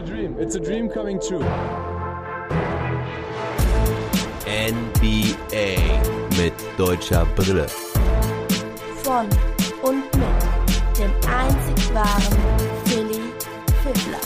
a dream. It's a dream coming true. NBA mit deutscher Brille. Von und mit dem einzig wahren Philly Fiddler.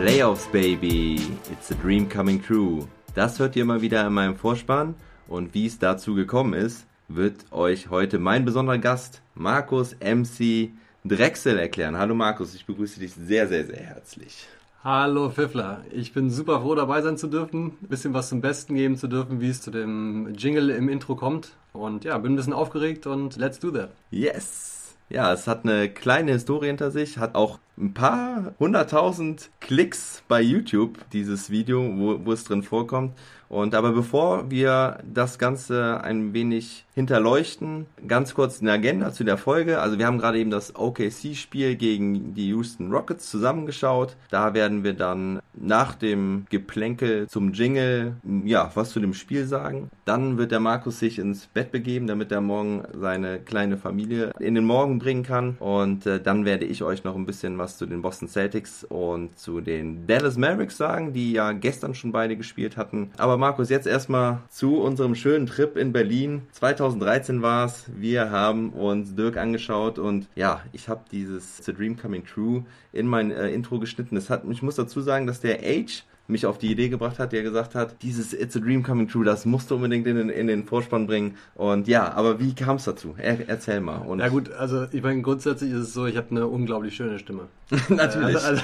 Playoffs, baby. It's a dream coming true. Das hört ihr mal wieder in meinem Vorspann. Und wie es dazu gekommen ist, wird euch heute mein besonderer Gast, Markus MC Drechsel, erklären. Hallo Markus, ich begrüße dich sehr, sehr, sehr herzlich. Hallo Pfiffler, ich bin super froh, dabei sein zu dürfen, ein bisschen was zum Besten geben zu dürfen, wie es zu dem Jingle im Intro kommt. Und ja, bin ein bisschen aufgeregt und let's do that. Yes! Ja, es hat eine kleine Historie hinter sich, hat auch ein paar 100.000 Klicks bei YouTube, dieses Video, wo es drin vorkommt. Und aber bevor wir das Ganze ein wenig hinterleuchten, ganz kurz eine Agenda zu der Folge. Also wir haben gerade eben das OKC-Spiel gegen die Houston Rockets zusammengeschaut. Da werden wir dann nach dem Geplänkel zum Jingle, ja, was zu dem Spiel sagen. Dann wird der Markus sich ins Bett begeben, damit er morgen seine kleine Familie in den Morgen bringen kann. Und dann werde ich euch noch ein bisschen was zu den Boston Celtics und zu den Dallas Mavericks sagen, die ja gestern schon beide gespielt hatten. Aber Markus, jetzt erstmal zu unserem schönen Trip in Berlin. 2013 war es. Wir haben uns Dirk angeschaut und ja, ich habe dieses The Dream Coming True in mein Intro geschnitten. Ich muss dazu sagen, dass der Age mich auf die Idee gebracht hat, der gesagt hat, dieses It's a Dream Coming True, das musst du unbedingt in den Vorspann bringen. Und ja, aber wie kam es dazu? Erzähl mal. Und ja gut, also ich meine, grundsätzlich ist es so, ich habe eine unglaublich schöne Stimme. Natürlich. Also,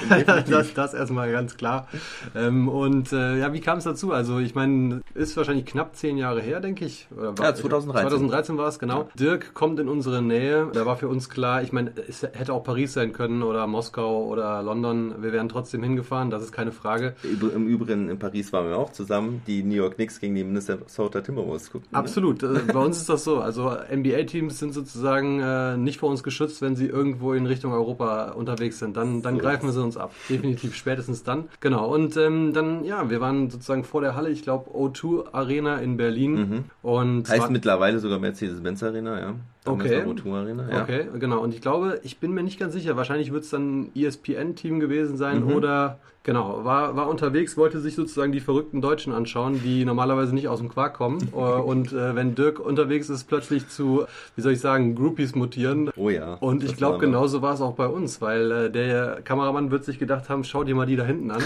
das erstmal ganz klar. Ja, wie kam es dazu? Also ich meine, ist wahrscheinlich knapp 10 Jahre her, denke ich. Oder war, 2013. 2013 war es, genau. Ja. Dirk kommt in unsere Nähe. Da war für uns klar, ich meine, es hätte auch Paris sein können oder Moskau oder London. Wir wären trotzdem hingefahren, das ist keine Frage. Im Übrigen in Paris waren wir auch zusammen, die New York Knicks gegen die Minnesota Timberwolves gucken. Absolut, ne? Bei uns ist das so. Also NBA-Teams sind sozusagen nicht vor uns geschützt, wenn sie irgendwo in Richtung Europa unterwegs sind. Dann so greifen wir sie uns ab. Definitiv, spätestens dann. Genau, und dann, ja, wir waren sozusagen vor der Halle, ich glaube, O2 Arena in Berlin. Mhm. Und heißt mittlerweile sogar Mercedes-Benz Arena, ja. Okay. O2 Arena, ja. Okay, genau. Und ich glaube, ich bin mir nicht ganz sicher, wahrscheinlich wird es dann ein ESPN-Team gewesen sein, oder... Genau, war unterwegs, wollte sich sozusagen die verrückten Deutschen anschauen, die normalerweise nicht aus dem Quark kommen. Und wenn Dirk unterwegs ist, plötzlich zu, wie soll ich sagen, Groupies mutieren. Oh ja. Und ich glaube, genauso war es auch bei uns, weil der Kameramann wird sich gedacht haben, schau dir mal die da hinten an.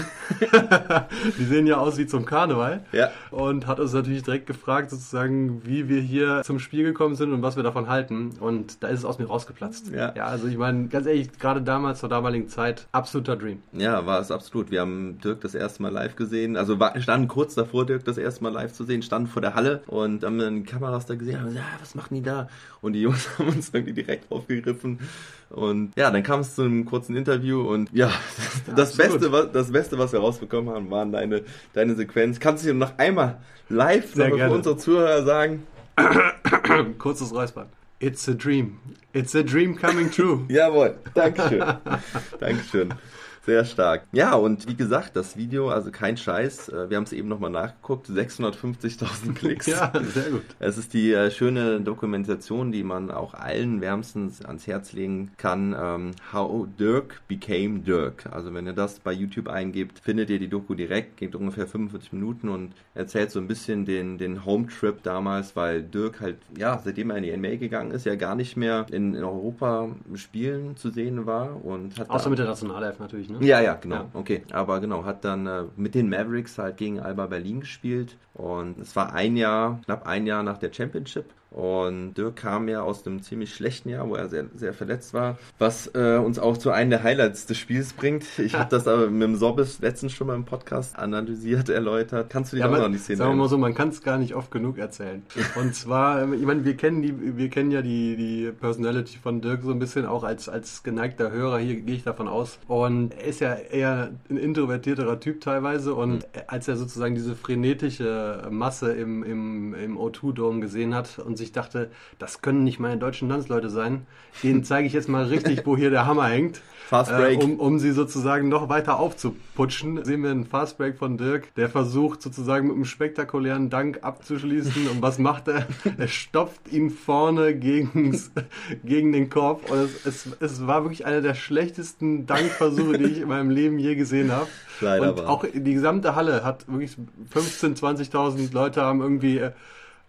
Die sehen ja aus wie zum Karneval. Ja. Und hat uns natürlich direkt gefragt, sozusagen, wie wir hier zum Spiel gekommen sind und was wir davon halten. Und da ist es aus mir rausgeplatzt. Ja, also ich meine, ganz ehrlich, gerade damals, zur damaligen Zeit, absoluter Dream. Ja, war es absolut. Wir haben Dirk das erste Mal live gesehen, also standen kurz davor, Dirk das erste Mal live zu sehen, standen vor der Halle und haben dann die Kameras da gesehen, haben gesagt, was machen die da? Und die Jungs haben uns irgendwie direkt aufgegriffen. Und ja, dann kam es zu einem kurzen Interview und ja, das Beste, was wir rausbekommen haben, waren deine Sequenz. Kannst du dir noch einmal live für unsere Zuhörer sagen? Kurzes Räuspern. It's a dream. It's a dream coming true. Jawohl, Dankeschön. Dankeschön. Sehr stark. Ja, und wie gesagt, das Video, also kein Scheiß, wir haben es eben nochmal nachgeguckt, 650.000 Klicks. Ja, sehr gut. Es ist die schöne Dokumentation, die man auch allen wärmstens ans Herz legen kann, How Dirk Became Dirk. Also wenn ihr das bei YouTube eingibt, findet ihr die Doku direkt, geht ungefähr 45 Minuten und erzählt so ein bisschen den Home-Trip damals, weil Dirk halt, ja, seitdem er in die NBA gegangen ist, ja gar nicht mehr in Europa spielen zu sehen war. Und hat außer mit der Nationalelf natürlich, ne? Ja, genau. Ja. Okay. Aber genau, hat dann mit den Mavericks halt gegen Alba Berlin gespielt und es war knapp ein Jahr nach der Championship. Und Dirk kam ja aus einem ziemlich schlechten Jahr, wo er sehr, sehr verletzt war, was uns auch zu einem der Highlights des Spiels bringt. Ich habe das aber mit dem Sobbis letztens schon mal im Podcast analysiert, erläutert. Kannst du dir auch noch nicht sehen? Sagen wir mal so, man kann es gar nicht oft genug erzählen. Und zwar, ich meine, wir kennen ja die Personality von Dirk so ein bisschen, auch als geneigter Hörer, hier gehe ich davon aus. Und er ist ja eher ein introvertierterer Typ teilweise. Und als er sozusagen diese frenetische Masse im O2-Dom gesehen hat und und sich dachte, das können nicht meine deutschen Landsleute sein. Denen zeige ich jetzt mal richtig, wo hier der Hammer hängt. Fast Break. Um sie sozusagen noch weiter aufzuputschen, sehen wir einen Fast Break von Dirk, der versucht sozusagen mit einem spektakulären Dank abzuschließen. Und was macht er? Er stopft ihn vorne gegen den Korb. Und es war wirklich einer der schlechtesten Dankversuche, die ich in meinem Leben je gesehen habe. Leider und war. Auch die gesamte Halle hat wirklich 15.000, 20.000 Leute haben irgendwie...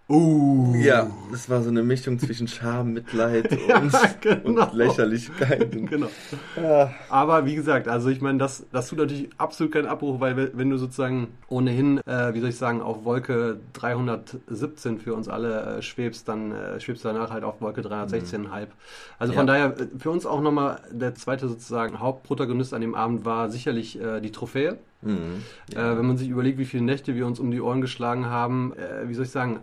Ja, es war so eine Mischung zwischen Scham, Mitleid und, ja, genau. und Lächerlichkeit. Genau. Ja. Aber wie gesagt, also ich meine, das tut natürlich absolut keinen Abbruch, weil wenn du sozusagen ohnehin, auf Wolke 317 für uns alle schwebst, dann schwebst du danach halt auf Wolke 316,5. Also von daher, für uns auch nochmal der zweite sozusagen Hauptprotagonist an dem Abend war sicherlich die Trophäe. Wenn man sich überlegt, wie viele Nächte wir uns um die Ohren geschlagen haben,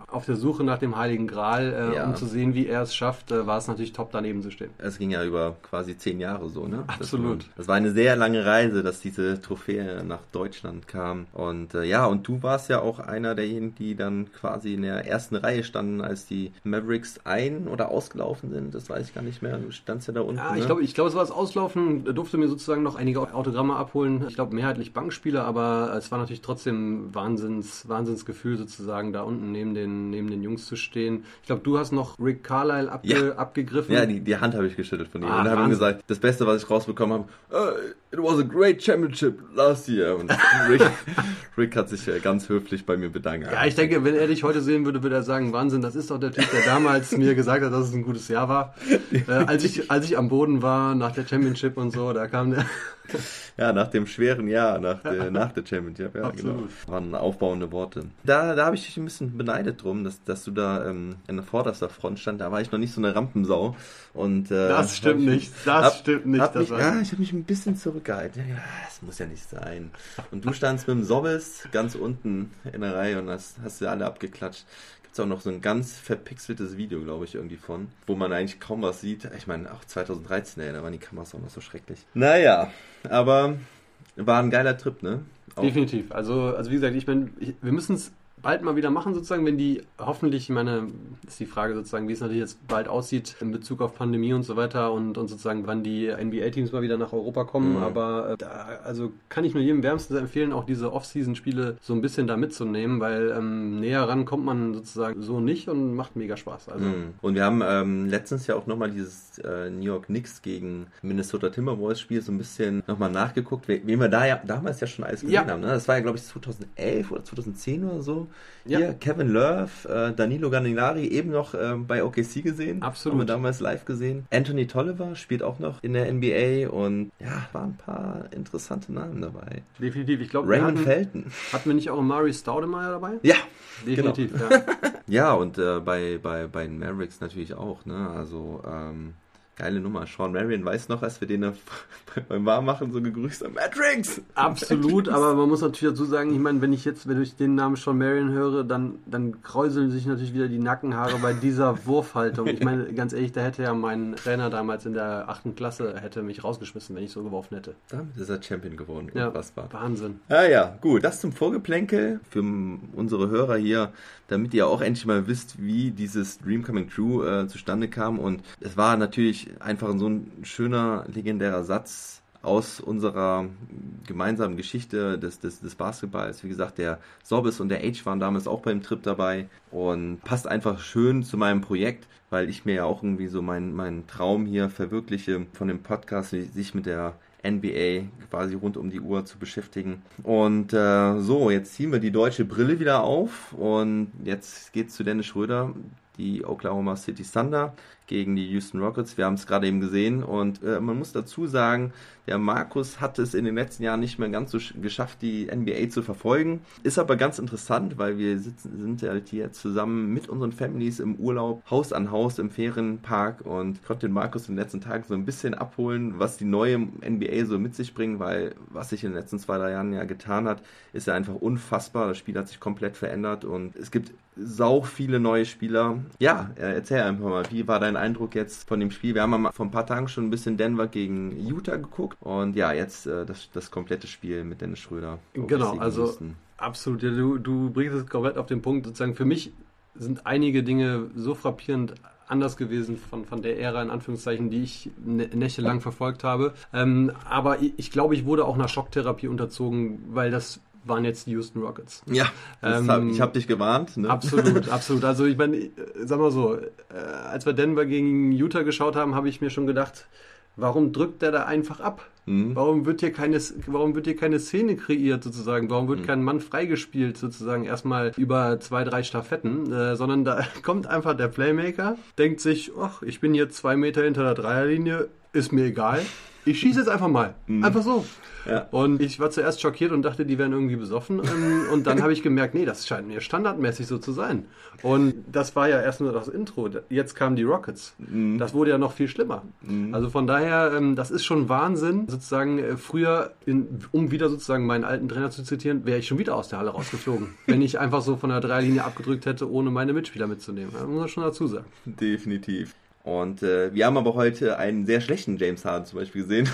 auf der Suche nach dem Heiligen Gral, um zu sehen, wie er es schafft, war es natürlich top, daneben zu stehen. Es ging ja über quasi 10 Jahre so, ne? Absolut. Das war eine sehr lange Reise, dass diese Trophäe nach Deutschland kam. Und und du warst ja auch einer derjenigen, die dann quasi in der ersten Reihe standen, als die Mavericks ein- oder ausgelaufen sind. Das weiß ich gar nicht mehr. Du standst ja da unten. Ja, ich glaube, es war das Auslaufen. Durfte mir sozusagen noch einige Autogramme abholen. Ich glaube, mehrheitlich Bankspieler, aber es war natürlich trotzdem Wahnsinnsgefühl sozusagen, da unten neben den Jungs zu stehen. Ich glaube, du hast noch Rick Carlisle abgegriffen. Ja, die Hand habe ich geschüttelt von ihm. Und habe ihm gesagt, das Beste, was ich rausbekommen habe, it was a great championship last year. Und Rick hat sich ganz höflich bei mir bedankt. Ja, ich denke, wenn er dich heute sehen würde, würde er sagen, Wahnsinn, das ist doch der Typ, der damals mir gesagt hat, dass es ein gutes Jahr war. Als ich am Boden war, nach der Championship und so, da kam der... Ja, nach dem schweren Jahr, nach der Championship, ja, absolut. Genau. Waren aufbauende Worte. Da habe ich dich ein bisschen beneidet drum, dass du da in der vorderster Front stand. Da war ich noch nicht so eine Rampensau. Und, das stimmt nicht. Ich habe mich ein bisschen zurückgehalten. Ja, das muss ja nicht sein. Und du standst mit dem Sobbes ganz unten in der Reihe und hast sie alle abgeklatscht. Ist auch noch so ein ganz verpixeltes Video, glaube ich, irgendwie von, wo man eigentlich kaum was sieht. Ich meine, auch 2013, da waren die Kameras auch noch so schrecklich. Naja, aber war ein geiler Trip, ne? Auch. Definitiv. Also wie gesagt, wir müssen es bald mal wieder machen, sozusagen, wenn die, hoffentlich, ich meine, ist die Frage sozusagen, wie es natürlich jetzt bald aussieht in Bezug auf Pandemie und so weiter und sozusagen, wann die NBA-Teams mal wieder nach Europa kommen, aber kann ich nur jedem wärmstens empfehlen, auch diese Off-Season-Spiele so ein bisschen da mitzunehmen, weil näher ran kommt man sozusagen so nicht und macht mega Spaß. Also. Und wir haben letztens ja auch nochmal dieses New York Knicks gegen Minnesota Timberwolves Spiel so ein bisschen nochmal nachgeguckt, wen wir da ja damals ja schon alles gesehen haben, ne? Das war ja, glaube ich, 2011 oder 2010 oder so. Ja. Hier, Kevin Love, Danilo Gallinari eben noch bei OKC gesehen. Absolut. Haben wir damals live gesehen. Anthony Tolliver spielt auch noch in der NBA und ja, waren ein paar interessante Namen dabei. Definitiv. Ich glaube, Raymond Felton. Hatten wir nicht auch Murray Stoudemire dabei? Ja. Definitiv, genau. Ja. Ja, und bei den Mavericks natürlich auch, ne? Also, geile Nummer. Sean Marion weiß noch, als wir den beim Warmmachen so gegrüßt haben. Matrix! Absolut, Matrix. Aber man muss natürlich dazu sagen, ich meine, wenn ich den Namen Sean Marion höre, dann kräuseln sich natürlich wieder die Nackenhaare bei dieser Wurfhaltung. Ich meine, ganz ehrlich, da hätte ja mein Trainer damals in der 8. Klasse mich rausgeschmissen, wenn ich so geworfen hätte. Damit ist er Champion geworden. Ja, unfassbar. Wahnsinn. Ja, gut. Das zum Vorgeplänkel für unsere Hörer hier, damit ihr auch endlich mal wisst, wie dieses Dream Coming True zustande kam. Und es war natürlich einfach so ein schöner, legendärer Satz aus unserer gemeinsamen Geschichte des Basketballs. Wie gesagt, der Sorbis und der H waren damals auch beim Trip dabei und passt einfach schön zu meinem Projekt, weil ich mir ja auch irgendwie so meinen Traum hier verwirkliche von dem Podcast, sich mit der NBA quasi rund um die Uhr zu beschäftigen. Und jetzt ziehen wir die deutsche Brille wieder auf und jetzt geht's zu Dennis Schröder, die Oklahoma City Thunder gegen die Houston Rockets. Wir haben es gerade eben gesehen und man muss dazu sagen, der Markus hat es in den letzten Jahren nicht mehr ganz so geschafft, die NBA zu verfolgen. Ist aber ganz interessant, weil wir sind halt hier zusammen mit unseren Families im Urlaub, Haus an Haus im Ferienpark und ich konnte den Markus in den letzten Tagen so ein bisschen abholen, was die neue NBA so mit sich bringt, weil was sich in den letzten 2-3 Jahren ja getan hat, ist ja einfach unfassbar. Das Spiel hat sich komplett verändert und es gibt sau viele neue Spieler. Ja, erzähl einfach mal, wie war dein Eindruck jetzt von dem Spiel? Wir haben vor ein paar Tagen schon ein bisschen Denver gegen Utah geguckt und ja, jetzt das komplette Spiel mit Dennis Schröder. Genau, also absolut. Ja, du bringst es komplett auf den Punkt. Sozusagen für mich sind einige Dinge so frappierend anders gewesen von der Ära, in Anführungszeichen, die ich nächtelang verfolgt habe. Aber ich glaube, ich wurde auch einer Schocktherapie unterzogen, weil das waren jetzt die Houston Rockets. Ja, ich habe dich gewarnt. Ne? Absolut, absolut. Also ich meine, sag mal so, als wir Denver gegen Utah geschaut haben, habe ich mir schon gedacht, warum drückt der da einfach ab? Mhm. Warum wird hier keine Szene kreiert sozusagen? Warum wird kein Mann freigespielt sozusagen erstmal über 2-3 Staffetten? Sondern da kommt einfach der Playmaker, denkt sich, ach, ich bin jetzt 2 Meter hinter der Dreierlinie, ist mir egal. Ich schieße jetzt einfach mal. Einfach so. Ja. Und ich war zuerst schockiert und dachte, die wären irgendwie besoffen. Und dann habe ich gemerkt, nee, das scheint mir standardmäßig so zu sein. Und das war ja erst nur das Intro. Jetzt kamen die Rockets. Mhm. Das wurde ja noch viel schlimmer. Mhm. Also von daher, das ist schon Wahnsinn. Sozusagen früher, um wieder sozusagen meinen alten Trainer zu zitieren, wäre ich schon wieder aus der Halle rausgeflogen. Wenn ich einfach so von der Dreierlinie abgedrückt hätte, ohne meine Mitspieler mitzunehmen. Das muss man schon dazu sagen. Definitiv. Und wir haben aber heute einen sehr schlechten James Harden zum Beispiel gesehen.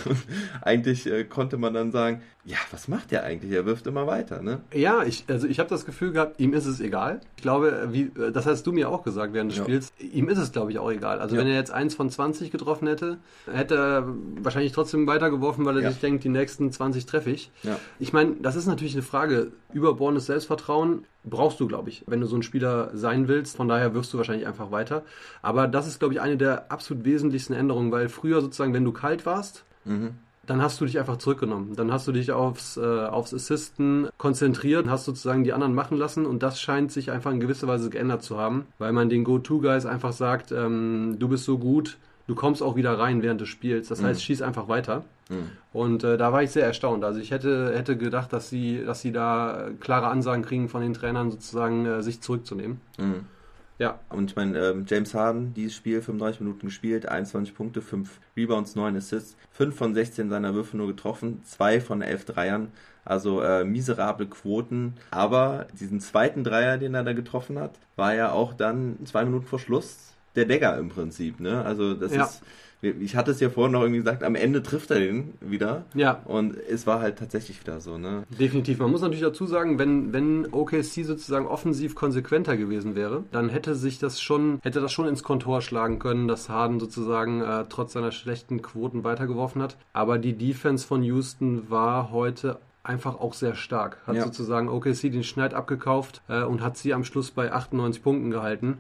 Eigentlich konnte man dann sagen, ja, was macht der eigentlich? Er wirft immer weiter, ne? Ja, ich habe das Gefühl gehabt, ihm ist es egal. Ich glaube, das hast du mir auch gesagt während des Spiels, ihm ist es, glaube ich, auch egal. Also wenn er jetzt 1 von 20 getroffen hätte, hätte er wahrscheinlich trotzdem weitergeworfen, weil er sich denkt, die nächsten 20 treffe ich. Ja. Ich meine, das ist natürlich eine Frage. Überbornes Selbstvertrauen brauchst du, glaube ich, wenn du so ein Spieler sein willst. Von daher wirfst du wahrscheinlich einfach weiter. Aber das ist, glaube ich, eine der absolut wesentlichsten Änderungen, weil früher sozusagen, wenn du kalt warst, dann hast du dich einfach zurückgenommen. Dann hast du dich aufs Assisten konzentriert, hast sozusagen die anderen machen lassen und das scheint sich einfach in gewisser Weise geändert zu haben, weil man den Go-To-Guys einfach sagt, du bist so gut, du kommst auch wieder rein während des Spiels. Das heißt, schieß einfach weiter. Und da war ich sehr erstaunt. Also ich hätte gedacht, dass sie da klare Ansagen kriegen von den Trainern sozusagen, sich zurückzunehmen. Mhm. Ja. Und ich meine, James Harden, dieses Spiel, 35 Minuten gespielt, 21 Punkte, 5 Rebounds, 9 Assists, 5 von 16 seiner Würfe nur getroffen, 2 von 11 Dreiern, also miserable Quoten. Aber diesen zweiten Dreier, den er da getroffen hat, war ja auch dann 2 Minuten vor Schluss der Dagger im Prinzip, ne? Also das ist... Ich hatte es ja vorhin noch irgendwie gesagt, am Ende trifft er den wieder. Ja. Und es war halt tatsächlich wieder so, ne? Definitiv. Man muss natürlich dazu sagen, wenn OKC sozusagen offensiv konsequenter gewesen wäre, dann hätte das schon ins Kontor schlagen können, dass Harden sozusagen trotz seiner schlechten Quoten weitergeworfen hat. Aber die Defense von Houston war heute einfach auch sehr stark. Hat sozusagen OKC den Schneid abgekauft und hat sie am Schluss bei 98 Punkten gehalten.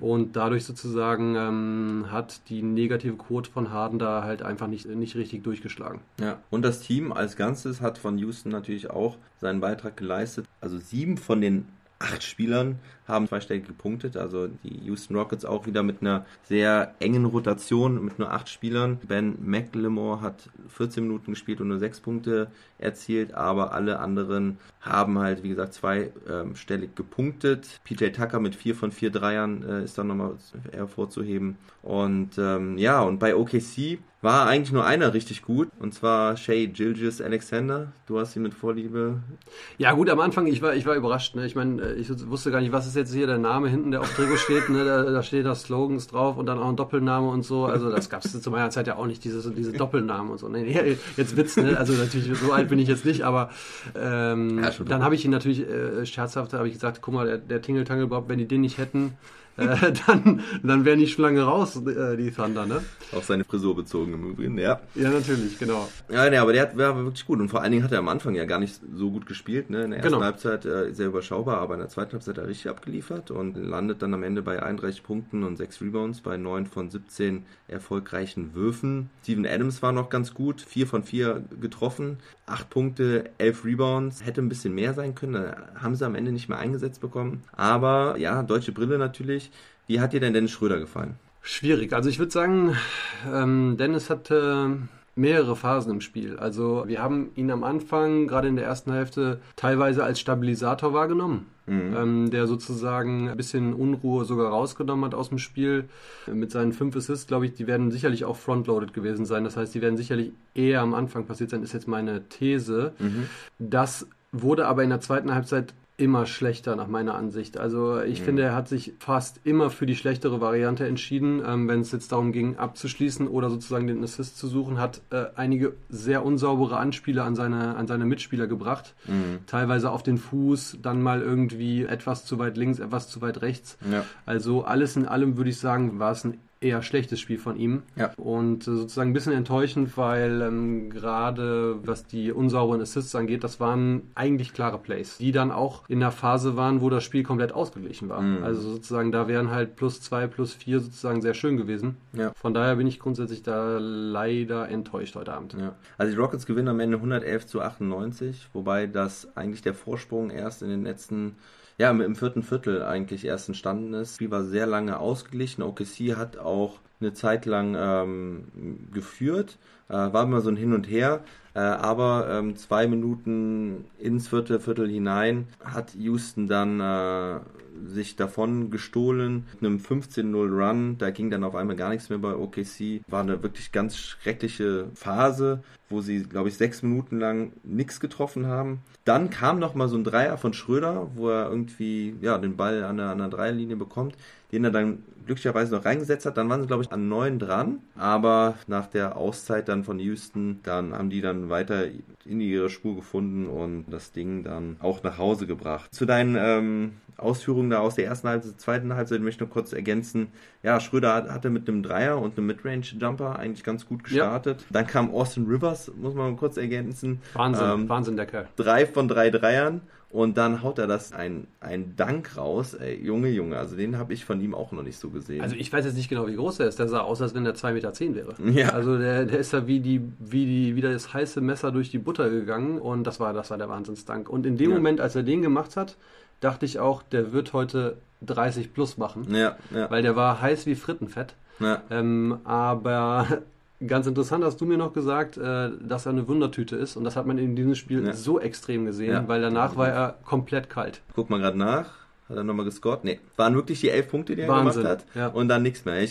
Und dadurch sozusagen hat die negative Quote von Harden da halt einfach nicht richtig durchgeschlagen. Ja. Und das Team als Ganzes hat von Houston natürlich auch seinen Beitrag geleistet. Also 7 von den 8 Spielern haben zweistellig gepunktet, also die Houston Rockets auch wieder mit einer sehr engen Rotation, mit nur 8 Spielern. Ben McLemore hat 14 Minuten gespielt und nur 6 Punkte erzielt, aber alle anderen haben halt, wie gesagt, zweistellig gepunktet. PJ Tucker mit 4 von 4 Dreiern ist dann nochmal hervorzuheben. Und und bei OKC war eigentlich nur einer richtig gut, und zwar Shai Gilgeous-Alexander. Du hast ihn mit Vorliebe. Ja gut, am Anfang, ich war überrascht. Ne? Ich meine, ich wusste gar nicht, was ist jetzt hier der Name hinten, der auf Trikot steht. Ne? Da steht da Slogans drauf und dann auch ein Doppelname und so. Also das gab es zu meiner Zeit ja auch nicht, diese Doppelnamen und so. Nee, jetzt Witz, ne? Also natürlich, so alt bin ich jetzt nicht, aber dann habe ich ihn natürlich scherzhaft, habe ich gesagt, guck mal, der Tingle-Tangle-Bob, wenn die den nicht hätten, dann wären die schon lange raus, die Thunder, ne? Auf seine Frisur bezogen im Übrigen, ja. Ja, natürlich, genau. Ja, aber war wirklich gut. Und vor allen Dingen hat er am Anfang ja gar nicht so gut gespielt, ne? In der ersten Halbzeit sehr überschaubar, aber in der zweiten Halbzeit hat er richtig abgeliefert und landet dann am Ende bei 31 Punkten und 6 Rebounds bei 9 von 17 erfolgreichen Würfen. Steven Adams war noch ganz gut, 4 von 4 getroffen, 8 Punkte, 11 Rebounds. Hätte ein bisschen mehr sein können, da haben sie am Ende nicht mehr eingesetzt bekommen. Aber ja, deutsche Brille natürlich. Wie hat dir denn Dennis Schröder gefallen? Schwierig. Also ich würde sagen, Dennis hatte mehrere Phasen im Spiel. Also wir haben ihn am Anfang, gerade in der ersten Hälfte, teilweise als Stabilisator wahrgenommen. Der sozusagen ein bisschen Unruhe sogar rausgenommen hat aus dem Spiel. Mit seinen 5 Assists, glaube ich, die werden sicherlich auch frontloaded gewesen sein. Das heißt, die werden sicherlich eher am Anfang passiert sein, ist jetzt meine These. Das wurde aber in der zweiten Halbzeit immer schlechter nach meiner Ansicht. Also ich finde, er hat sich fast immer für die schlechtere Variante entschieden, wenn es jetzt darum ging, abzuschließen oder sozusagen den Assist zu suchen, hat einige sehr unsaubere Anspiele an seine Mitspieler gebracht. Mhm. Teilweise auf den Fuß, dann mal irgendwie etwas zu weit links, etwas zu weit rechts. Ja. Also alles in allem würde ich sagen, war es ein eher schlechtes Spiel von ihm. Ja. Und sozusagen ein bisschen enttäuschend, weil gerade was die unsauberen Assists angeht, das waren eigentlich klare Plays, die dann auch in der Phase waren, wo das Spiel komplett ausgeglichen war. Mhm. Also sozusagen, da wären halt +2, +4 sozusagen sehr schön gewesen. Ja. Von daher bin ich grundsätzlich da leider enttäuscht heute Abend. Ja. Also die Rockets gewinnen am Ende 111-98, wobei das eigentlich der Vorsprung erst in den letzten im vierten Viertel eigentlich erst entstanden ist. Das Spiel war sehr lange ausgeglichen. OKC hat auch eine Zeit lang geführt. War immer so ein Hin und Her. Aber 2 Minuten ins vierte Viertel hinein hat Houston dann sich davon gestohlen mit einem 15-0-Run. Da ging dann auf einmal gar nichts mehr bei OKC. War eine wirklich ganz schreckliche Phase, wo sie, glaube ich, 6 Minuten lang nichts getroffen haben. Dann kam nochmal so ein Dreier von Schröder, wo er irgendwie den Ball an der Dreierlinie bekommt, den er dann glücklicherweise noch reingesetzt hat. Dann waren sie, glaube ich, an 9 dran. Aber nach der Auszeit dann von Houston, dann haben die dann weiter in ihre Spur gefunden und das Ding dann auch nach Hause gebracht. Zu deinen Ausführungen da aus der ersten Halbzeit, zweiten Halbzeit möchte ich noch kurz ergänzen. Ja, Schröder hatte mit einem Dreier und einem Midrange-Jumper eigentlich ganz gut gestartet. Ja. Dann kam Austin Rivers, muss man mal kurz ergänzen. Wahnsinn, der Kerl. 3 von 3 Dreiern. Und dann haut er das ein Dank raus. Ey, Junge, also den habe ich von ihm auch noch nicht so gesehen. Also ich weiß jetzt nicht genau, wie groß er ist. Der sah aus, als wenn er 2,10 Meter wäre. Ja. Also der ist ja wieder das heiße Messer durch die Butter gegangen. Und das war der Wahnsinnsdank. Und in dem Moment, als er den gemacht hat, dachte ich auch, der wird heute 30+ machen. Ja. Weil der war heiß wie Frittenfett. Ja. Aber... Ganz interessant hast du mir noch gesagt, dass er eine Wundertüte ist. Und das hat man in diesem Spiel so extrem gesehen, weil danach war er komplett kalt. Guck mal gerade nach. Hat er nochmal gescored? Nee. Waren wirklich die 11 Punkte, die er gemacht hat. Ja. Und dann nichts mehr. Weil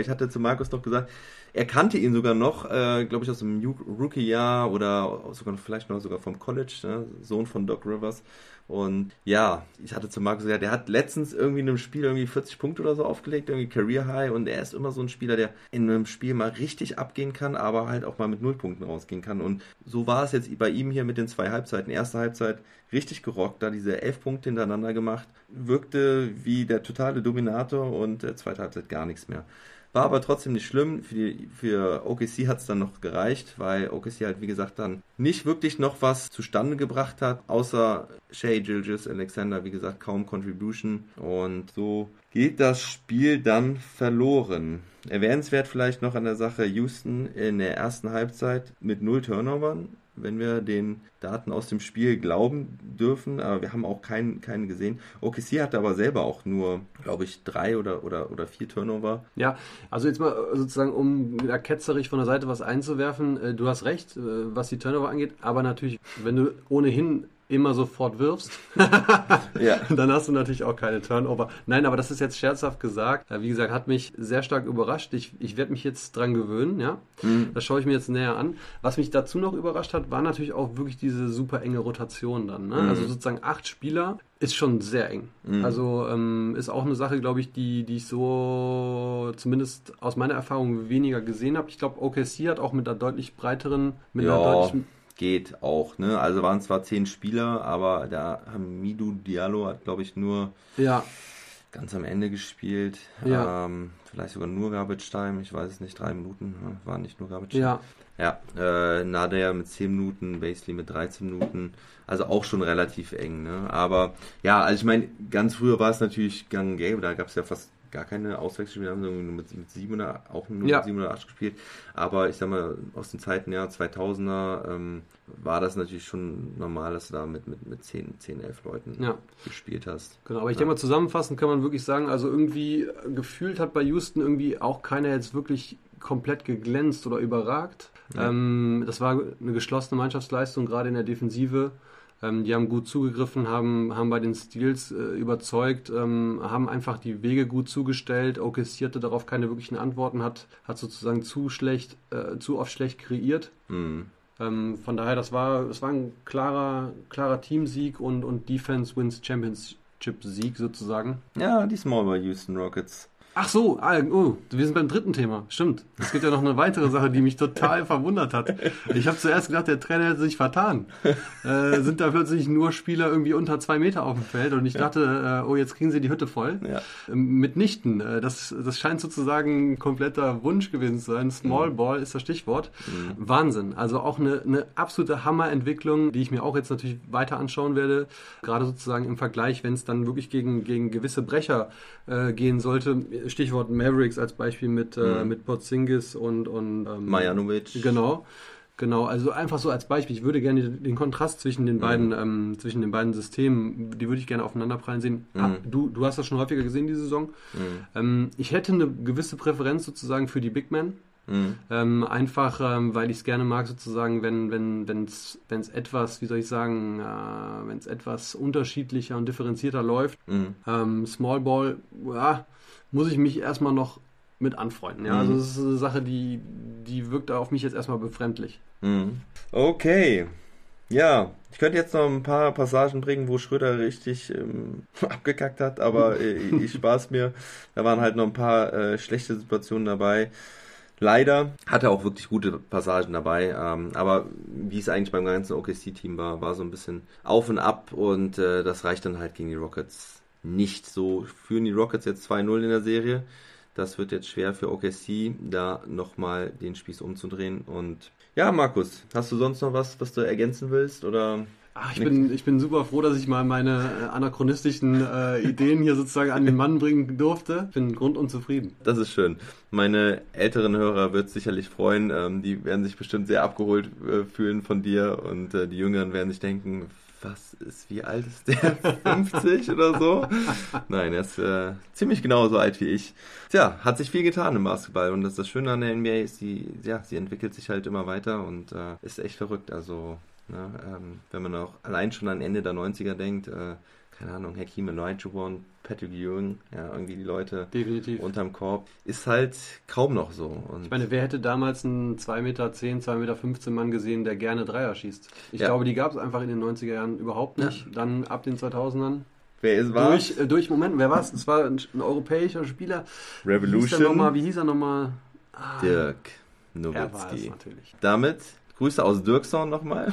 ich hatte zu Markus noch gesagt, er kannte ihn sogar noch, glaube ich, aus dem Rookie-Jahr oder vielleicht noch vom College, ne? Sohn von Doc Rivers. Und ich hatte zu Markus gesagt, der hat letztens irgendwie in einem Spiel irgendwie 40 Punkte oder so aufgelegt, irgendwie Career High, und er ist immer so ein Spieler, der in einem Spiel mal richtig abgehen kann, aber halt auch mal mit 0 Punkten rausgehen kann. Und so war es jetzt bei ihm hier mit den 2 Halbzeiten. Erste Halbzeit richtig gerockt, da diese 11 Punkte hintereinander gemacht, wirkte wie der totale Dominator, und zweite Halbzeit gar nichts mehr. War aber trotzdem nicht schlimm, für OKC hat es dann noch gereicht, weil OKC halt, wie gesagt, dann nicht wirklich noch was zustande gebracht hat, außer Shai Gilgeous-Alexander, wie gesagt, kaum Contribution, und so geht das Spiel dann verloren. Erwähnenswert vielleicht noch an der Sache, Houston in der ersten Halbzeit mit 0 Turnovern, wenn wir den Daten aus dem Spiel glauben dürfen, aber wir haben auch keinen gesehen. OKC hatte aber selber auch nur, glaube ich, 3 oder 4 Turnover. Ja, also jetzt mal sozusagen, um da ketzerisch von der Seite was einzuwerfen, du hast recht, was die Turnover angeht, aber natürlich, wenn du ohnehin immer sofort wirfst, dann hast du natürlich auch keine Turnover. Nein, aber das ist jetzt scherzhaft gesagt. Wie gesagt, hat mich sehr stark überrascht. Ich werde mich jetzt dran gewöhnen, Das schaue ich mir jetzt näher an. Was mich dazu noch überrascht hat, war natürlich auch wirklich diese super enge Rotation dann. Ne? Mhm. Also sozusagen 8 Spieler ist schon sehr eng. Mhm. Also ist auch eine Sache, glaube ich, die ich so zumindest aus meiner Erfahrung weniger gesehen habe. Ich glaube, OKC hat auch mit einer deutlich breiteren, geht auch, ne? Also waren zwar 10 Spieler, aber da Hamidou Diallo hat, glaube ich, nur ganz am Ende gespielt. Ja. Vielleicht sogar nur Garbage Time, ich weiß es nicht, 3 Minuten, war nicht nur Garbage Time. Ja. Nader mit 10 Minuten, Basley mit 13 Minuten, also auch schon relativ eng, ne? Aber also ich meine, ganz früher war es natürlich gang und gäbe, da gab es ja fast gar keine Auswechslung, wir haben nur mit 7 oder 8 gespielt, aber ich sag mal, aus den Zeiten 2000er war das natürlich schon normal, dass du da mit 10, 11 Leuten gespielt hast. Genau, aber ich denke mal, zusammenfassend kann man wirklich sagen, also irgendwie gefühlt hat bei Houston irgendwie auch keiner jetzt wirklich komplett geglänzt oder überragt. Ja. Das war eine geschlossene Mannschaftsleistung, gerade in der Defensive. Die haben gut zugegriffen, haben bei den Steals überzeugt, haben einfach die Wege gut zugestellt. OKC hatte darauf keine wirklichen Antworten, hat sozusagen zu oft schlecht kreiert. Mhm. Von daher, das war ein klarer Teamsieg und Defense Wins Championship-Sieg sozusagen. Ja, diesmal bei Houston Rockets. Ach so, wir sind beim dritten Thema. Stimmt. Es gibt ja noch eine weitere Sache, die mich total verwundert hat. Ich habe zuerst gedacht, der Trainer hätte sich vertan. Sind da plötzlich nur Spieler irgendwie unter 2 Meter auf dem Feld und ich dachte, jetzt kriegen sie die Hütte voll. Ja. Mitnichten. Das scheint sozusagen ein kompletter Wunsch gewesen zu sein. Small Ball ist das Stichwort. Mhm. Wahnsinn. Also auch eine absolute Hammerentwicklung, die ich mir auch jetzt natürlich weiter anschauen werde. Gerade sozusagen im Vergleich, wenn es dann wirklich gegen gewisse Brecher gehen sollte. Stichwort Mavericks als Beispiel mit Porzingis und Majanovic. Genau. Also einfach so als Beispiel. Ich würde gerne den Kontrast zwischen den beiden Systemen, die würde ich gerne aufeinanderprallen sehen. Du hast das schon häufiger gesehen, diese Saison. Ich hätte eine gewisse Präferenz sozusagen für die Big Men. Weil ich es gerne mag, sozusagen, wenn es etwas, wenn es etwas unterschiedlicher und differenzierter läuft. Small Ball, muss ich mich erstmal noch mit anfreunden. Ja? Also das ist eine Sache, die wirkt auf mich jetzt erstmal befremdlich. Okay. Ja, ich könnte jetzt noch ein paar Passagen bringen, wo Schröder richtig abgekackt hat, aber ich spare es mir. Da waren halt noch ein paar schlechte Situationen dabei. Leider hat er auch wirklich gute Passagen dabei, aber wie es eigentlich beim ganzen OKC-Team war so ein bisschen auf und ab und das reicht dann halt gegen die Rockets nicht. So führen die Rockets jetzt 2-0 in der Serie. Das wird jetzt schwer für OKC, da nochmal den Spieß umzudrehen. Und ja, Markus, hast du sonst noch was du ergänzen willst oder... Ach, ich bin super froh, dass ich mal meine anachronistischen Ideen hier sozusagen an den Mann bringen durfte. Ich bin grundunzufrieden. Das ist schön. Meine älteren Hörer wird es sicherlich freuen. Die werden sich bestimmt sehr abgeholt fühlen von dir und die Jüngeren werden sich denken, wie alt ist der? 50 oder so? Nein, er ist ziemlich genauso alt wie ich. Tja, hat sich viel getan im Basketball und das Schöne an der NBA ist, sie entwickelt sich halt immer weiter und ist echt verrückt, also... Ja, wenn man auch allein schon an Ende der 90er denkt, keine Ahnung, Hakeem Olajuwon, Patrick Ewing, ja, irgendwie die Leute unterm Korb, ist halt kaum noch so. Und ich meine, wer hätte damals einen 2,10 Meter, 2,15 Meter Mann gesehen, der gerne Dreier schießt? Ich glaube, die gab es einfach in den 90er Jahren überhaupt nicht. Ja. Dann ab den 2000ern. Wer war es? Es war ein europäischer Spieler. Wie hieß er nochmal? Dirk Nowitzki. Er war es natürlich. Damit... Grüße aus Dirkson nochmal.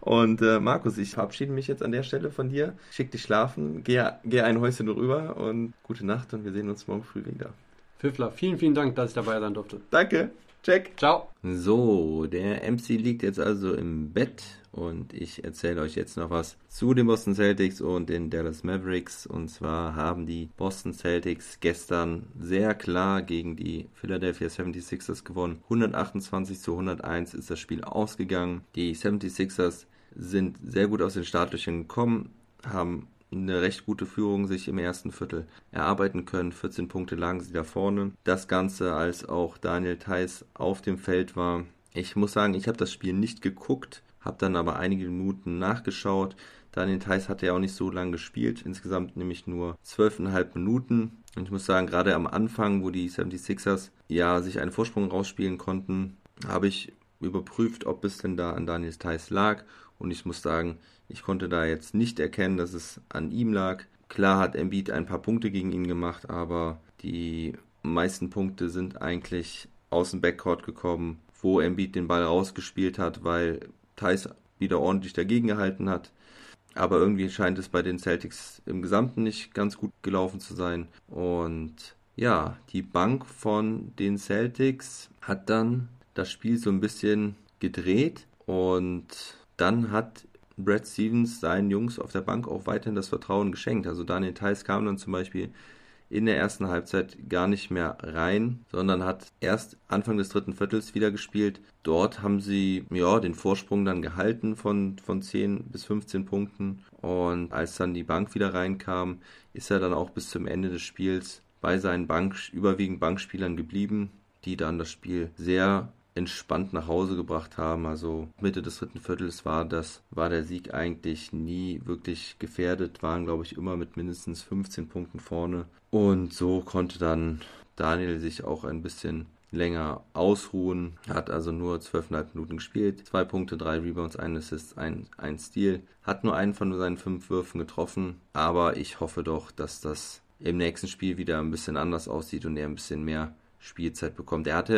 Und Markus, ich verabschiede mich jetzt an der Stelle von dir. Schick dich schlafen, geh ein Häuschen rüber und gute Nacht und wir sehen uns morgen früh wieder. Pfiffler, vielen, vielen Dank, dass ich dabei sein durfte. Danke, check. Ciao. So, der MC liegt jetzt also im Bett und ich erzähle euch jetzt noch was zu den Boston Celtics und den Dallas Mavericks. Und zwar haben die Boston Celtics gestern sehr klar gegen die Philadelphia 76ers gewonnen. 128-101 ist das Spiel ausgegangen. Die 76ers sind sehr gut aus den Startlöchern gekommen, haben eine recht gute Führung sich im ersten Viertel erarbeiten können. 14 Punkte lagen sie da vorne. Das Ganze, als auch Daniel Theis auf dem Feld war. Ich muss sagen, ich habe das Spiel nicht geguckt, habe dann aber einige Minuten nachgeschaut. Daniel Theis hat ja auch nicht so lange gespielt, insgesamt nämlich nur 12,5 Minuten. Und ich muss sagen, gerade am Anfang, wo die 76ers ja sich einen Vorsprung rausspielen konnten, habe ich überprüft, ob es denn da an Daniel Theis lag. Und ich muss sagen, ich konnte da jetzt nicht erkennen, dass es an ihm lag. Klar hat Embiid ein paar Punkte gegen ihn gemacht, aber die meisten Punkte sind eigentlich aus dem Backcourt gekommen, wo Embiid den Ball rausgespielt hat, weil Theis wieder ordentlich dagegen gehalten hat. Aber irgendwie scheint es bei den Celtics im Gesamten nicht ganz gut gelaufen zu sein. Und ja, die Bank von den Celtics hat dann das Spiel so ein bisschen gedreht und dann hat Brad Stevens seinen Jungs auf der Bank auch weiterhin das Vertrauen geschenkt. Also Daniel Theis kam dann zum Beispiel in der ersten Halbzeit gar nicht mehr rein, sondern hat erst Anfang des dritten Viertels wieder gespielt. Dort haben sie den Vorsprung dann gehalten von 10 bis 15 Punkten. Und als dann die Bank wieder reinkam, ist er dann auch bis zum Ende des Spiels bei seinen überwiegend Bankspielern geblieben, die dann das Spiel sehr entspannt nach Hause gebracht haben. Also Mitte des dritten Viertels war der Sieg eigentlich nie wirklich gefährdet, waren glaube ich immer mit mindestens 15 Punkten vorne und so konnte dann Daniel sich auch ein bisschen länger ausruhen. Er hat also nur 12,5 Minuten gespielt. 2 Punkte, 3 Rebounds, 1 Assist, 1 Steal. Hat nur einen von seinen 5 Würfen getroffen. Aber ich hoffe doch, dass das im nächsten Spiel wieder ein bisschen anders aussieht und er ein bisschen mehr Spielzeit bekommt. Er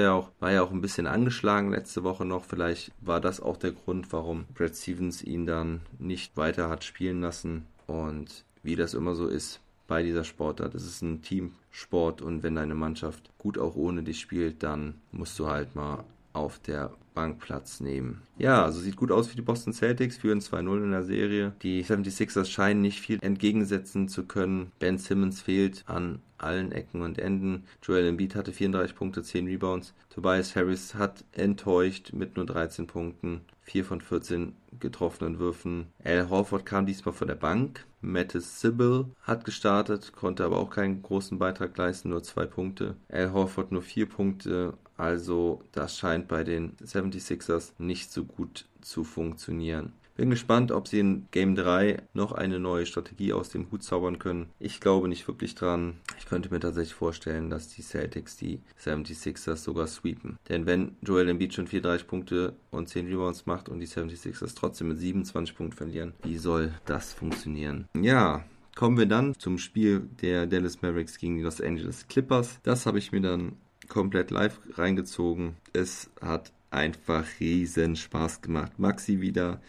war ja auch ein bisschen angeschlagen letzte Woche noch. Vielleicht war das auch der Grund, warum Brad Stevens ihn dann nicht weiter hat spielen lassen. Und wie das immer so ist bei dieser Sportart, es ist ein Teamsport und wenn deine Mannschaft gut auch ohne dich spielt, dann musst du halt mal auf der Bank Platz nehmen. Ja, also sieht gut aus für die Boston Celtics, führen 2-0 in der Serie. Die 76ers scheinen nicht viel entgegensetzen zu können. Ben Simmons fehlt an allen Ecken und Enden. Joel Embiid hatte 34 Punkte, 10 Rebounds. Tobias Harris hat enttäuscht mit nur 13 Punkten, 4 von 14 getroffenen Würfen. Al Horford kam diesmal von der Bank. Mattis Sibyl hat gestartet, konnte aber auch keinen großen Beitrag leisten, nur 2 Punkte. Al Horford nur 4 Punkte, also das scheint bei den 76ers nicht so gut zu funktionieren. Bin gespannt, ob sie in Game 3 noch eine neue Strategie aus dem Hut zaubern können. Ich glaube nicht wirklich dran. Ich könnte mir tatsächlich vorstellen, dass die Celtics die 76ers sogar sweepen. Denn wenn Joel Embiid schon 34 Punkte und 10 Rebounds macht und die 76ers trotzdem mit 27 Punkten verlieren, wie soll das funktionieren? Ja, kommen wir dann zum Spiel der Dallas Mavericks gegen die Los Angeles Clippers. Das habe ich mir dann komplett live reingezogen. Es hat einfach riesen Spaß gemacht. Maxi wieder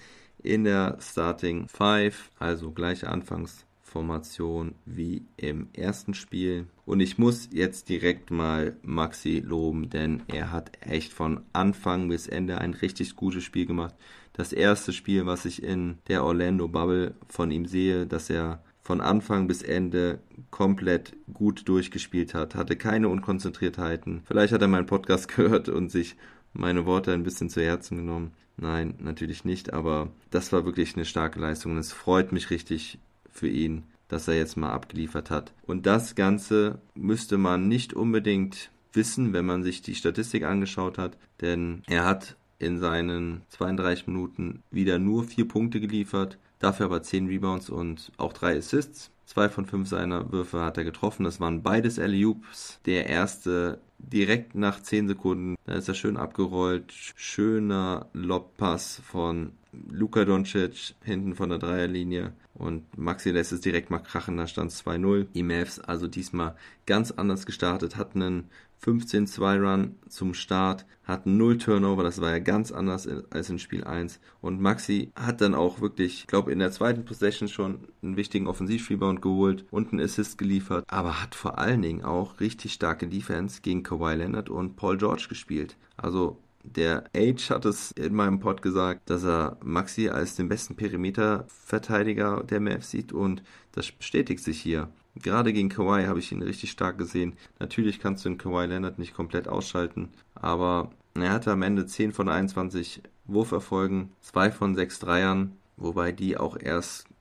in der Starting 5, also gleiche Anfangsformation wie im ersten Spiel. Und ich muss jetzt direkt mal Maxi loben, denn er hat echt von Anfang bis Ende ein richtig gutes Spiel gemacht. Das erste Spiel, was ich in der Orlando Bubble von ihm sehe, dass er von Anfang bis Ende komplett gut durchgespielt hat, hatte keine Unkonzentriertheiten. Vielleicht hat er meinen Podcast gehört und sich meine Worte ein bisschen zu Herzen genommen. Nein, natürlich nicht, aber das war wirklich eine starke Leistung und es freut mich richtig für ihn, dass er jetzt mal abgeliefert hat. Und das Ganze müsste man nicht unbedingt wissen, wenn man sich die Statistik angeschaut hat, denn er hat in seinen 32 Minuten wieder nur 4 Punkte geliefert, dafür aber 10 Rebounds und auch 3 Assists. 2 von 5 seiner Würfe hat er getroffen. Das waren beides Alley-Oops. Der erste direkt nach 10 Sekunden. Da ist er schön abgerollt. Schöner Lobpass von Luka Doncic hinten von der Dreierlinie. Und Maxi lässt es direkt mal krachen. Da stand es 2-0. Die Mavs also diesmal ganz anders gestartet. Hatten einen 15-2-Run zum Start. Hatten 0 Turnover. Das war ja ganz anders als in Spiel 1. Und Maxi hat dann auch wirklich, ich glaube, in der zweiten Possession schon einen wichtigen Offensiv-Rebound geholt und einen Assist geliefert, aber hat vor allen Dingen auch richtig starke Defense gegen Kawhi Leonard und Paul George gespielt. Also der Age hat es in meinem Pod gesagt, dass er Maxi als den besten Perimeterverteidiger der Mavs sieht und das bestätigt sich hier. Gerade gegen Kawhi habe ich ihn richtig stark gesehen. Natürlich kannst du den Kawhi Leonard nicht komplett ausschalten, aber er hatte am Ende 10 von 21 Wurferfolgen, 2 von 6 Dreiern, wobei die auch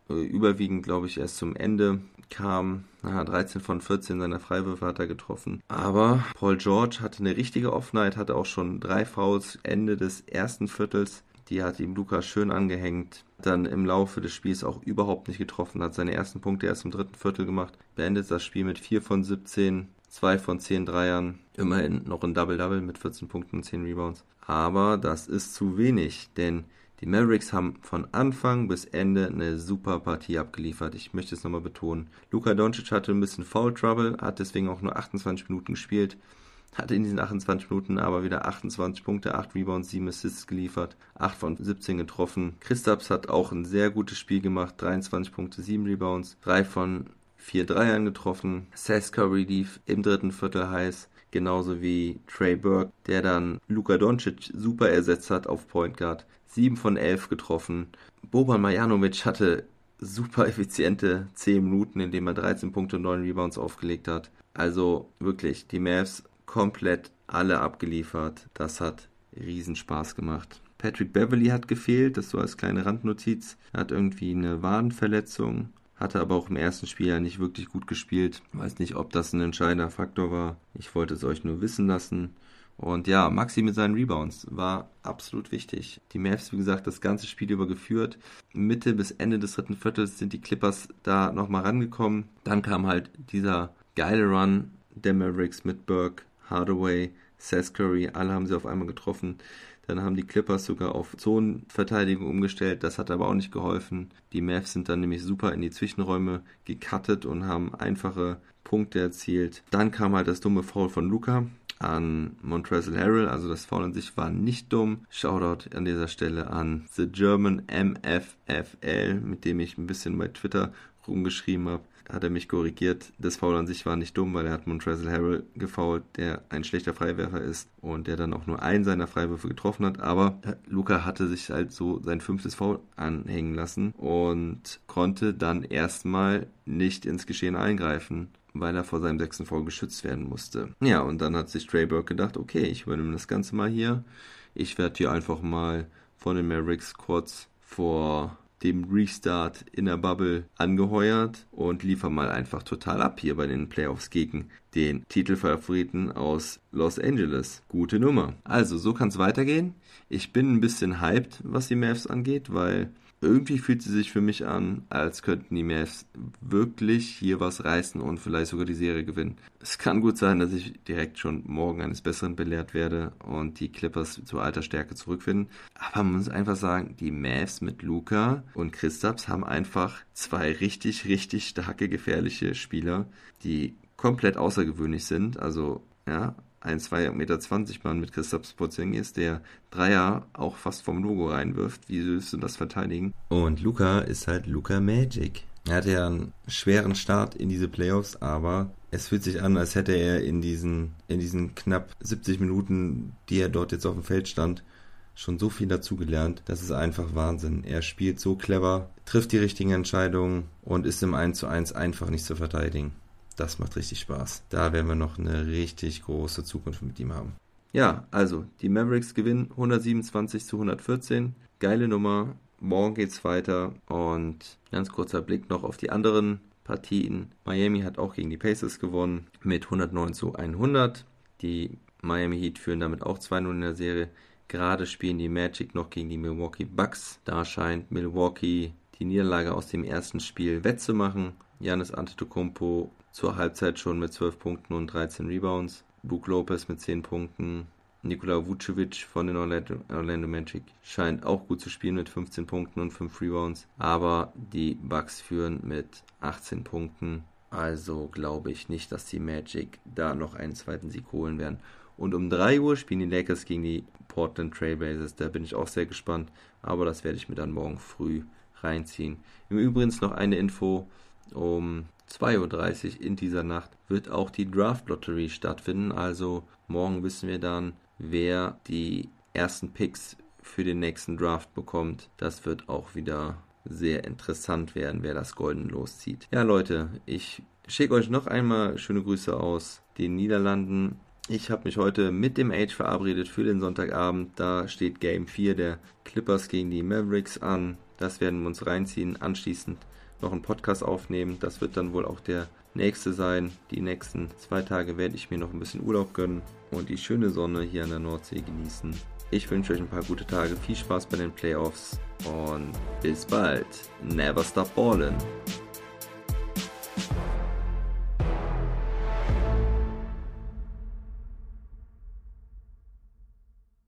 überwiegend, glaube ich, erst zum Ende kam. 13 von 14 seiner Freiwürfe hat er getroffen. Aber Paul George hatte eine richtige Offenheit, hatte auch schon 3 Fouls Ende des ersten Viertels. Die hat ihm Luka schön angehängt. Dann im Laufe des Spiels auch überhaupt nicht getroffen, hat seine ersten Punkte erst im dritten Viertel gemacht. Beendet das Spiel mit 4 von 17, 2 von 10 Dreiern. Immerhin noch ein Double-Double mit 14 Punkten und 10 Rebounds. Aber das ist zu wenig, denn die Mavericks haben von Anfang bis Ende eine super Partie abgeliefert. Ich möchte es nochmal betonen. Luka Doncic hatte ein bisschen Foul Trouble, hat deswegen auch nur 28 Minuten gespielt. Hat in diesen 28 Minuten aber wieder 28 Punkte, 8 Rebounds, 7 Assists geliefert, 8 von 17 getroffen. Kristaps hat auch ein sehr gutes Spiel gemacht, 23 Punkte, 7 Rebounds, 3 von 4 Dreiern getroffen. Sasa Curry lief im dritten Viertel heiß, genauso wie Trey Burke, der dann Luka Doncic super ersetzt hat auf Point Guard. 7 von 11 getroffen. Boban Marjanovic hatte super effiziente 10 Minuten, indem er 13 Punkte und 9 Rebounds aufgelegt hat. Also wirklich, die Mavs komplett alle abgeliefert. Das hat riesen Spaß gemacht. Patrick Beverley hat gefehlt, das so als kleine Randnotiz. Er hat irgendwie eine Wadenverletzung, hatte aber auch im ersten Spiel ja nicht wirklich gut gespielt. Weiß nicht, ob das ein entscheidender Faktor war. Ich wollte es euch nur wissen lassen. Und ja, Maxi mit seinen Rebounds war absolut wichtig. Die Mavs, wie gesagt, das ganze Spiel über geführt. Mitte bis Ende des dritten Viertels sind die Clippers da nochmal rangekommen. Dann kam halt dieser geile Run der Mavericks mit Burke, Hardaway, Sasa Curry, alle haben sie auf einmal getroffen. Dann haben die Clippers sogar auf Zonenverteidigung umgestellt, das hat aber auch nicht geholfen. Die Mavs sind dann nämlich super in die Zwischenräume gecuttet und haben einfache Punkte erzielt. Dann kam halt das dumme Foul von Luka an Montrezl Harrell, also das Foul an sich war nicht dumm. Shoutout an dieser Stelle an The German MFFL, mit dem ich ein bisschen bei Twitter rumgeschrieben habe. Hat er mich korrigiert. Das Foul an sich war nicht dumm, weil er hat Montrezl Harrell gefoult, der ein schlechter Freiwerfer ist und der dann auch nur einen seiner Freiwürfe getroffen hat, aber Luka hatte sich halt so sein 5. Foul anhängen lassen und konnte dann erstmal nicht ins Geschehen eingreifen, weil er vor seinem 6. Foul geschützt werden musste. Ja, und dann hat sich Trey Burke gedacht, okay, ich übernehme das Ganze mal hier. Ich werde hier einfach mal von den Mavericks kurz vor dem Restart in der Bubble angeheuert und liefern mal einfach total ab hier bei den Playoffs gegen den Titelfavoriten aus Los Angeles. Gute Nummer. Also, so kann es weitergehen. Ich bin ein bisschen hyped, was die Mavs angeht, weil irgendwie fühlt sie sich für mich an, als könnten die Mavs wirklich hier was reißen und vielleicht sogar die Serie gewinnen. Es kann gut sein, dass ich direkt schon morgen eines Besseren belehrt werde und die Clippers zu alter Stärke zurückfinden. Aber man muss einfach sagen, die Mavs mit Luka und Kristaps haben einfach zwei richtig, richtig starke, gefährliche Spieler, die komplett außergewöhnlich sind. Also, ja, ein 2,20 Meter Mann mit Kristaps Porzingis, der Dreier auch fast vom Logo reinwirft. Wie willst du das verteidigen? Und Luka ist halt Luka Magic. Er hatte ja einen schweren Start in diese Playoffs, aber es fühlt sich an, als hätte er in diesen knapp 70 Minuten, die er dort jetzt auf dem Feld stand, schon so viel dazugelernt. Das ist einfach Wahnsinn. Er spielt so clever, trifft die richtigen Entscheidungen und ist im 1:1 einfach nicht zu verteidigen. Das macht richtig Spaß. Da werden wir noch eine richtig große Zukunft mit ihm haben. Ja, also die Mavericks gewinnen 127-114. Geile Nummer. Morgen geht's weiter. Und ganz kurzer Blick noch auf die anderen Partien. Miami hat auch gegen die Pacers gewonnen mit 109-100. Die Miami Heat führen damit auch 2-0 in der Serie. Gerade spielen die Magic noch gegen die Milwaukee Bucks. Da scheint Milwaukee die Niederlage aus dem ersten Spiel wettzumachen. Giannis Antetokounmpo zur Halbzeit schon mit 12 Punkten und 13 Rebounds. Brook Lopez mit 10 Punkten. Nikola Vucevic von den Orlando Magic scheint auch gut zu spielen mit 15 Punkten und 5 Rebounds. Aber die Bucks führen mit 18 Punkten. Also glaube ich nicht, dass die Magic da noch einen zweiten Sieg holen werden. Und um 3 Uhr spielen die Lakers gegen die Portland Trail Blazers. Da bin ich auch sehr gespannt. Aber das werde ich mir dann morgen früh reinziehen. Im Übrigen noch eine Info. Um 2.30 Uhr in dieser Nacht wird auch die Draft-Lottery stattfinden. Also morgen wissen wir dann, wer die ersten Picks für den nächsten Draft bekommt. Das wird auch wieder sehr interessant werden, wer das Golden loszieht. Ja Leute, ich schicke euch noch einmal schöne Grüße aus den Niederlanden. Ich habe mich heute mit dem Age verabredet für den Sonntagabend. Da steht Game 4 der Clippers gegen die Mavericks an. Das werden wir uns reinziehen. Anschließend noch einen Podcast aufnehmen. Das wird dann wohl auch der nächste sein. Die nächsten 2 Tage werde ich mir noch ein bisschen Urlaub gönnen und die schöne Sonne hier an der Nordsee genießen. Ich wünsche euch ein paar gute Tage, viel Spaß bei den Playoffs und bis bald. Never stop ballin'.